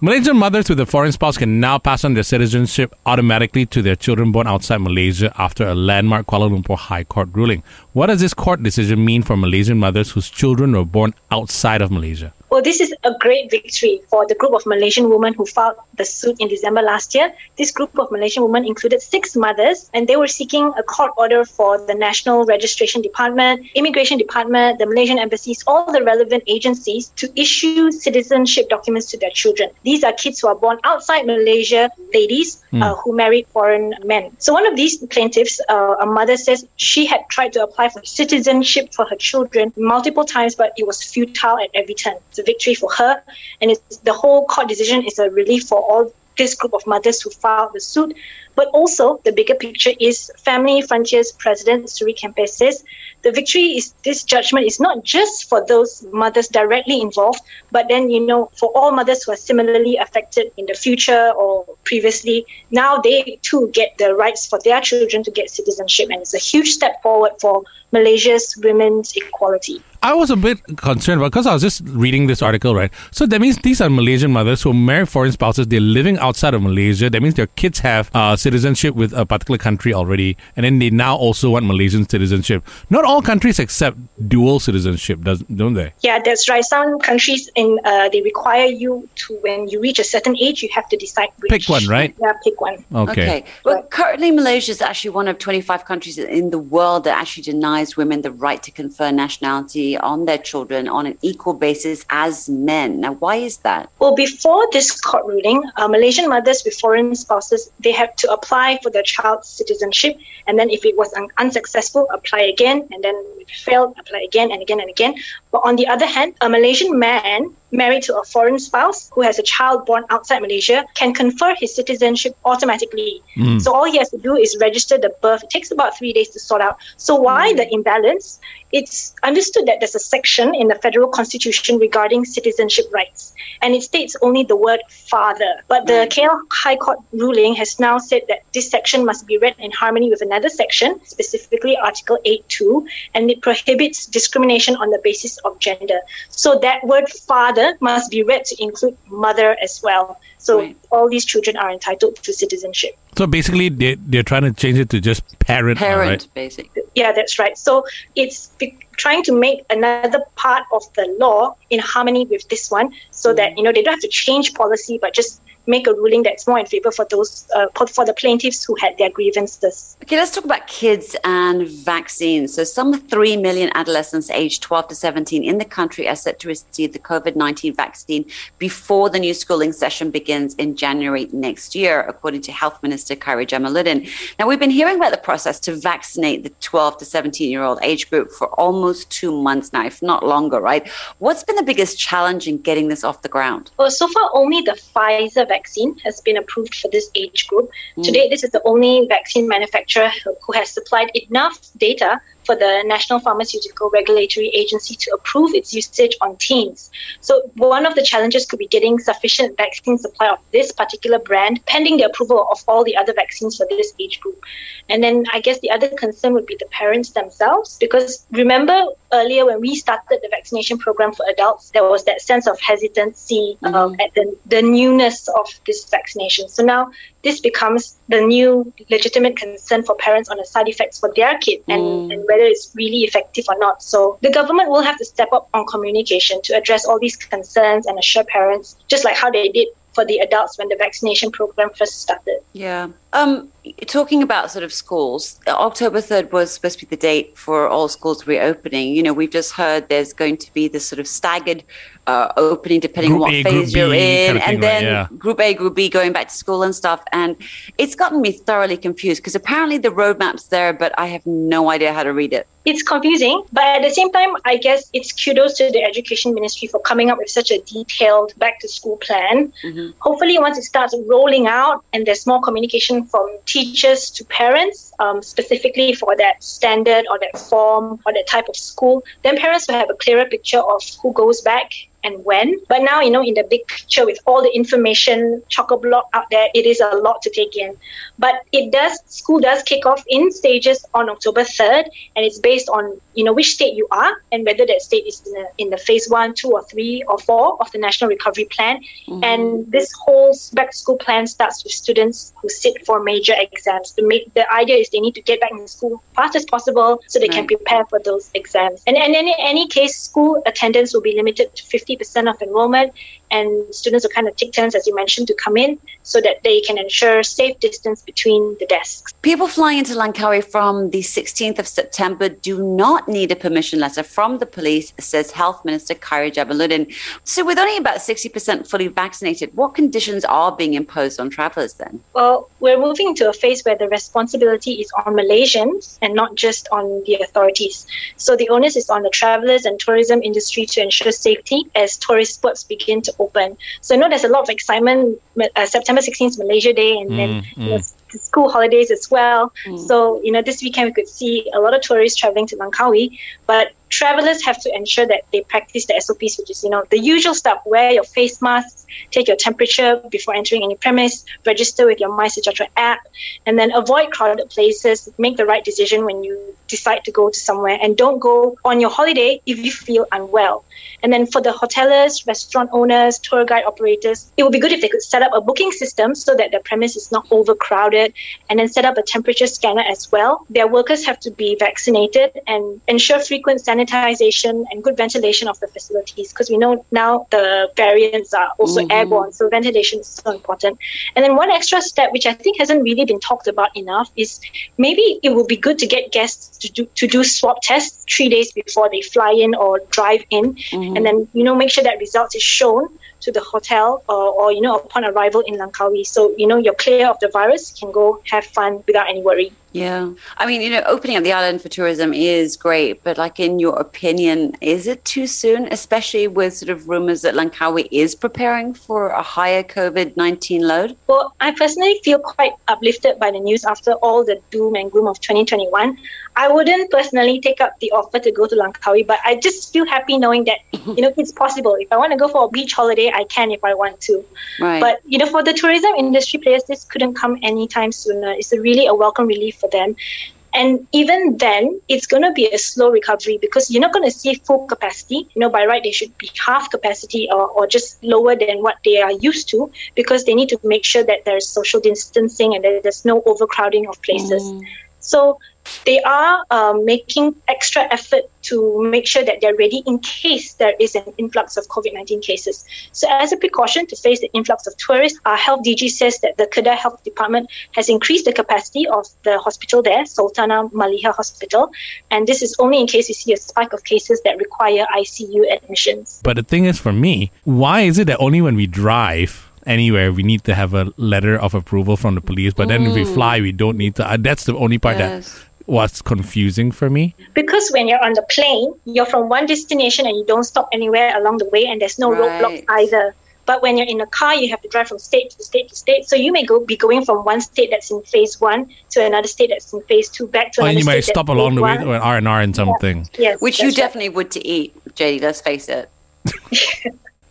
Malaysian mothers with a foreign spouse can now pass on their citizenship automatically to their children born outside Malaysia after a landmark Kuala Lumpur High Court ruling. What does this court decision mean for Malaysian mothers whose children were born outside of Malaysia? Well, this is a great victory for the group of Malaysian women who filed the suit in December last year. This group of Malaysian women included 6 mothers, and they were seeking a court order for the National Registration Department, Immigration Department, the Malaysian embassies, all the relevant agencies to issue citizenship documents to their children. These are kids who are born outside Malaysia, ladies who married foreign men. So one of these plaintiffs, a mother, says she had tried to apply for citizenship for her children multiple times, but it was futile at every turn. A victory for her, and the whole court decision is a relief for all this group of mothers who filed the suit. But also, the bigger picture is Family Frontiers President Suriyakampe says the victory is this judgment is not just for those mothers directly involved, but then, for all mothers who are similarly affected in the future or previously, now they too get the rights for their children to get citizenship. And it's a huge step forward for Malaysia's women's equality. I was a bit concerned because I was just reading this article, right? So that means these are Malaysian mothers who marry foreign spouses. They're living outside of Malaysia. That means their kids have citizenship with a particular country already. And then they now also want Malaysian citizenship. Not all countries accept dual citizenship, don't they? Yeah, that's right. Some countries, they require you to, when you reach a certain age, you have to decide which. Pick one, right? Yeah, pick one. Okay. Well, currently Malaysia is actually one of 25 countries in the world that actually denies women the right to confer nationality on their children on an equal basis as men. Now, why is that? Well, before this court ruling, Malaysian mothers with foreign spouses, they have to apply for their child's citizenship, and then if it was unsuccessful, apply again, and then if it failed, apply again and again and again. But on the other hand, a Malaysian man married to a foreign spouse who has a child born outside Malaysia can confer his citizenship automatically. So all he has to do is register the birth. It takes about 3 days to sort out. So why the imbalance? It's understood that there's a section in the federal constitution regarding citizenship rights, and it states only the word father. But the KL High Court ruling has now said that this section must be read in harmony with another section, specifically Article 8.2, and it prohibits discrimination on the basis of gender. So that word father must be read to include mother as well. So all these children are entitled to citizenship. So basically, they're trying to change it to just parent. Parent, right? Basically. Yeah, that's right. So it's trying to make another part of the law in harmony with this one so that, they don't have to change policy, but just make a ruling that's more in favour for those for the plaintiffs who had their grievances. Okay, let's talk about kids and vaccines. So some 3 million adolescents aged 12 to 17 in the country are set to receive the COVID-19 vaccine before the new schooling session begins in January next year, according to Health Minister Khairy Jamaluddin. Now, we've been hearing about the process to vaccinate the 12 to 17-year-old age group for almost 2 months now, if not longer, right? What's been the biggest challenge in getting this off the ground? Well, so far, only the Pfizer vaccine has been approved for this age group. To date, this is the only vaccine manufacturer who has supplied enough data for the National Pharmaceutical Regulatory Agency to approve its usage on teens. So one of the challenges could be getting sufficient vaccine supply of this particular brand pending the approval of all the other vaccines for this age group. And then I guess the other concern would be the parents themselves, because remember earlier when we started the vaccination program for adults, there was that sense of hesitancy at the newness of this vaccination. So now this becomes the new legitimate concern for parents on the side effects for their kids and whether it's really effective or not. So the government will have to step up on communication to address all these concerns and assure parents, just like how they did for the adults when the vaccination program first started. Yeah. Talking about sort of schools, October 3rd was supposed to be the date for all schools reopening. We've just heard there's going to be this sort of staggered opening depending on what phase you're in, and then Group A, Group B going back to school and stuff. And it's gotten me thoroughly confused because apparently the roadmap's there, but I have no idea how to read it. It's confusing, but at the same time, I guess it's kudos to the Education Ministry for coming up with such a detailed back-to-school plan. Hopefully, once it starts rolling out and there's more communication from teachers to parents, specifically for that standard or that form or that type of school, then parents will have a clearer picture of who goes back and when. But now, you know, in the big picture with all the information chock-a-block out there, it is a lot to take in. But it does, school does kick off in stages on October 3rd, and it's based on, you know, which state you are and whether that state is in the phase 1, 2 or 3 or 4 of the National Recovery Plan. Mm-hmm. And this whole back-to-school plan starts with students who sit for major exams. The idea is they need to get back in school as fast as possible so they can prepare for those exams. And in any case, school attendance will be limited to 50% of enrollment, and students will kind of take turns, as you mentioned, to come in so that they can ensure safe distance between the desks. People flying into Langkawi from the 16th of September do not need a permission letter from the police, says Health Minister Khairy Jamaluddin. So with only about 60% fully vaccinated, what conditions are being imposed on travellers then? Well, we're moving to a phase where the responsibility is on Malaysians and not just on the authorities. So the onus is on the travellers and tourism industry to ensure safety as tourist spots begin to open. So I know there's a lot of excitement. September 16th, Malaysia Day, and then the school holidays as well. So, you know, this weekend we could see a lot of tourists travelling to Langkawi, but travellers have to ensure that they practice the SOPs, which is, you know, the usual stuff: wear your face masks, take your temperature before entering any premise, register with your MySejahtera app, and then avoid crowded places. Make the right decision when you decide to go to somewhere, and don't go on your holiday if you feel unwell. And then for the hoteliers, restaurant owners, tour guide operators, it would be good if they could set up a booking system so that the premise is not overcrowded, and then set up a temperature scanner as well. Their workers have to be vaccinated, and ensure frequent sanitization and good ventilation of the facilities, because we know now the variants are also airborne, so ventilation is so important. And then one extra step, which I think hasn't really been talked about enough, is maybe it would be good to get guests to do swab tests 3 days before they fly in or drive in, and then, you know, make sure that results is shown to the hotel or you know, upon arrival in Langkawi. So, you know, you're clear of the virus, can go have fun without any worry. Yeah. I mean, you know, opening up the island for tourism is great, but like, in your opinion, is it too soon, especially with sort of rumours that Langkawi is preparing for a higher COVID-19 load? Well, I personally feel quite uplifted by the news after all the doom and gloom of 2021. I wouldn't personally take up the offer to go to Langkawi, but I just feel happy knowing that, you know, it's possible. If I want to go for a beach holiday, I can if I want to. Right. But, you know, for the tourism industry players, this couldn't come anytime sooner. It's really a welcome relief for them. And even then, it's going to be a slow recovery because you're not going to see full capacity. You know, by right, they should be half capacity or just lower than what they are used to, because they need to make sure that there's social distancing and that there's no overcrowding of places. So they are making extra effort to make sure that they're ready in case there is an influx of COVID-19 cases. So as a precaution to face the influx of tourists, our Health DG says that the Kedah Health Department has increased the capacity of the hospital there, Sultanah Maliha Hospital, and this is only in case you see a spike of cases that require ICU admissions. But the thing is, for me, why is it that only when we drive anywhere we need to have a letter of approval from the police, but then if we fly, we don't need to? That's the only part that was confusing for me. Because when you're on the plane, you're from one destination and you don't stop anywhere along the way, and there's no roadblocks either. But when you're in a car, you have to drive from state to state to state. So you may be going from one state that's in phase 1 to another state that's in phase 2, back to another state. And you might stop along the way to an R&R and something. Yes, which you definitely would to eat, JD, let's face it.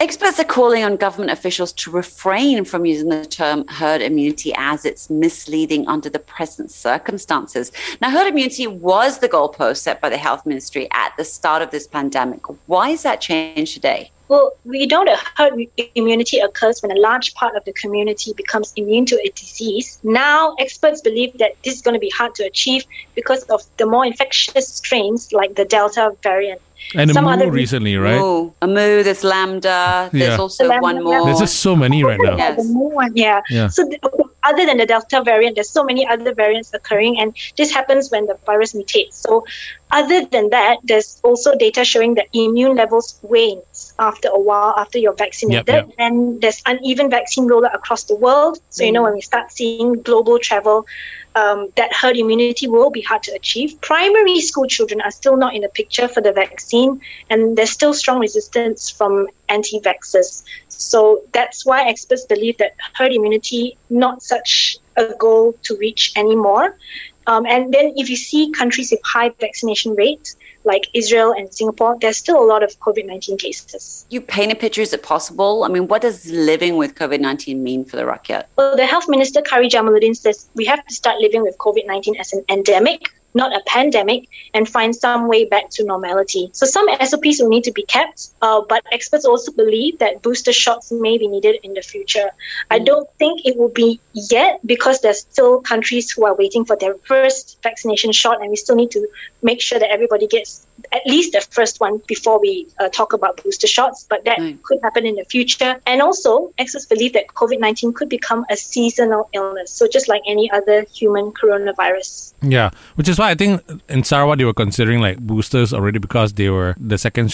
Experts are calling on government officials to refrain from using the term herd immunity, as it's misleading under the present circumstances. Now, herd immunity was the goalpost set by the health ministry at the start of this pandemic. Why is that changed today? Well, we know that herd immunity occurs when a large part of the community becomes immune to a disease. Now, experts believe that this is going to be hard to achieve because of the more infectious strains like the Delta variant. And Amu recently, right? Amu, there's Lambda, there's also Lambda, one more. There's just so many right now. The Mu one, yeah. So other than the Delta variant, there's so many other variants occurring, and this happens when the virus mutates. So other than that, there's also data showing that immune levels wanes after a while after you're vaccinated, and there's uneven vaccine rollout across the world. So, you know, when we start seeing global travel, that herd immunity will be hard to achieve. Primary school children are still not in the picture for the vaccine, and there's still strong resistance from anti-vaxxers. So that's why experts believe that herd immunity, not such a goal to reach anymore. And then if you see countries with high vaccination rates, like Israel and Singapore, there's still a lot of COVID-19 cases. You paint a picture, is it possible? I mean, what does living with COVID-19 mean for the rakyat? Well, the Health Minister, Khairy Jamaluddin, says we have to start living with COVID-19 as an endemic, not a pandemic, and find some way back to normality. So some SOPs will need to be kept, but experts also believe that booster shots may be needed in the future. I don't think it will be yet, because there's still countries who are waiting for their first vaccination shot, and we still need to make sure that everybody gets at least the first one before we talk about booster shots, but that could happen in the future. And also, experts believe that COVID-19 could become a seasonal illness, so just like any other human coronavirus. Yeah, which is why I think in Sarawak they were considering like boosters already, because they were the second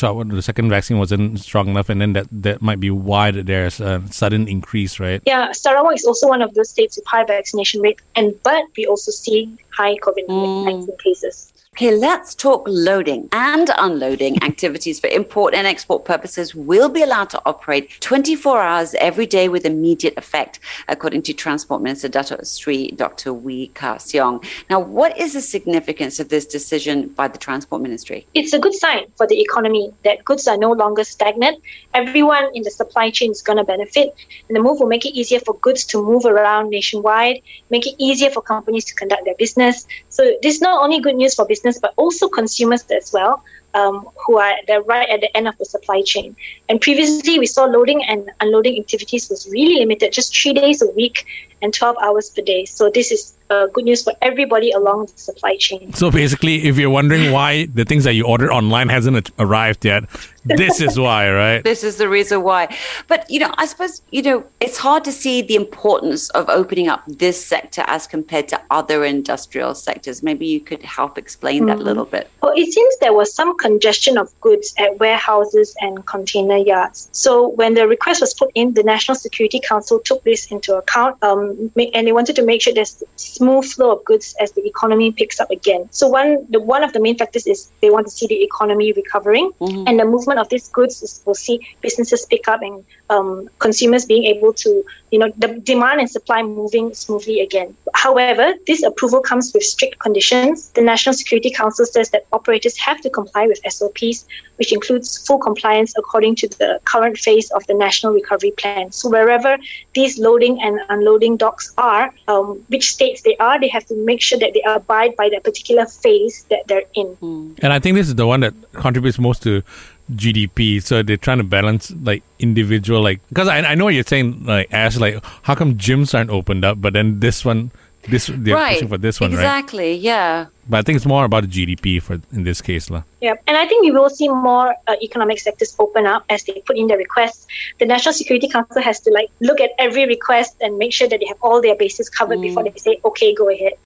vaccine wasn't strong enough, and then that might be why there's a sudden increase, right? Yeah, Sarawak is also one of those states with high vaccination rate, but we also see high COVID-19 cases. Okay, let's talk loading and unloading. Activities for import and export purposes will be allowed to operate 24 hours every day with immediate effect, according to Transport Minister Datuk Sri Dr. Wee Ka Siong. Now, what is the significance of this decision by the Transport Ministry? It's a good sign for the economy that goods are no longer stagnant. Everyone in the supply chain is going to benefit, and the move will make it easier for goods to move around nationwide, make it easier for companies to conduct their business. So this is not only good news for business, but also consumers as well, who are right at the end of the supply chain. And previously, we saw loading and unloading activities was really limited, just 3 days a week and 12 hours per day. So this is good news for everybody along the supply chain. So basically, if you're wondering why the things that you ordered online hasn't arrived yet, this is why, right? This is the reason why. But, I suppose, it's hard to see the importance of opening up this sector as compared to other industrial sectors. Maybe you could help explain that a little bit. Well, it seems there was some congestion of goods at warehouses and container yards. So when the request was put in, the National Security Council took this into account, and they wanted to make sure there's smooth flow of goods as the economy picks up again. So one of the main factors is they want to see the economy recovering, and the movement of these goods will see businesses pick up and consumers being able to, the demand and supply moving smoothly again. However, this approval comes with strict conditions. The National Security Council says that operators have to comply with SOPs, which includes full compliance according to the current phase of the National Recovery Plan. So wherever these loading and unloading docks are, which states they are, they have to make sure that they abide by that particular phase that they're in. And I think this is the one that contributes most to GDP, so they're trying to balance like individual, like, because I know what you're saying, like Ash, like how come gyms aren't opened up, but then they're pushing for this one, exactly, right? Exactly, yeah. But I think it's more about GDP in this case. Yeah, and I think we will see more economic sectors open up as they put in their requests. The National Security Council has to look at every request and make sure that they have all their bases covered before they say, okay, go ahead.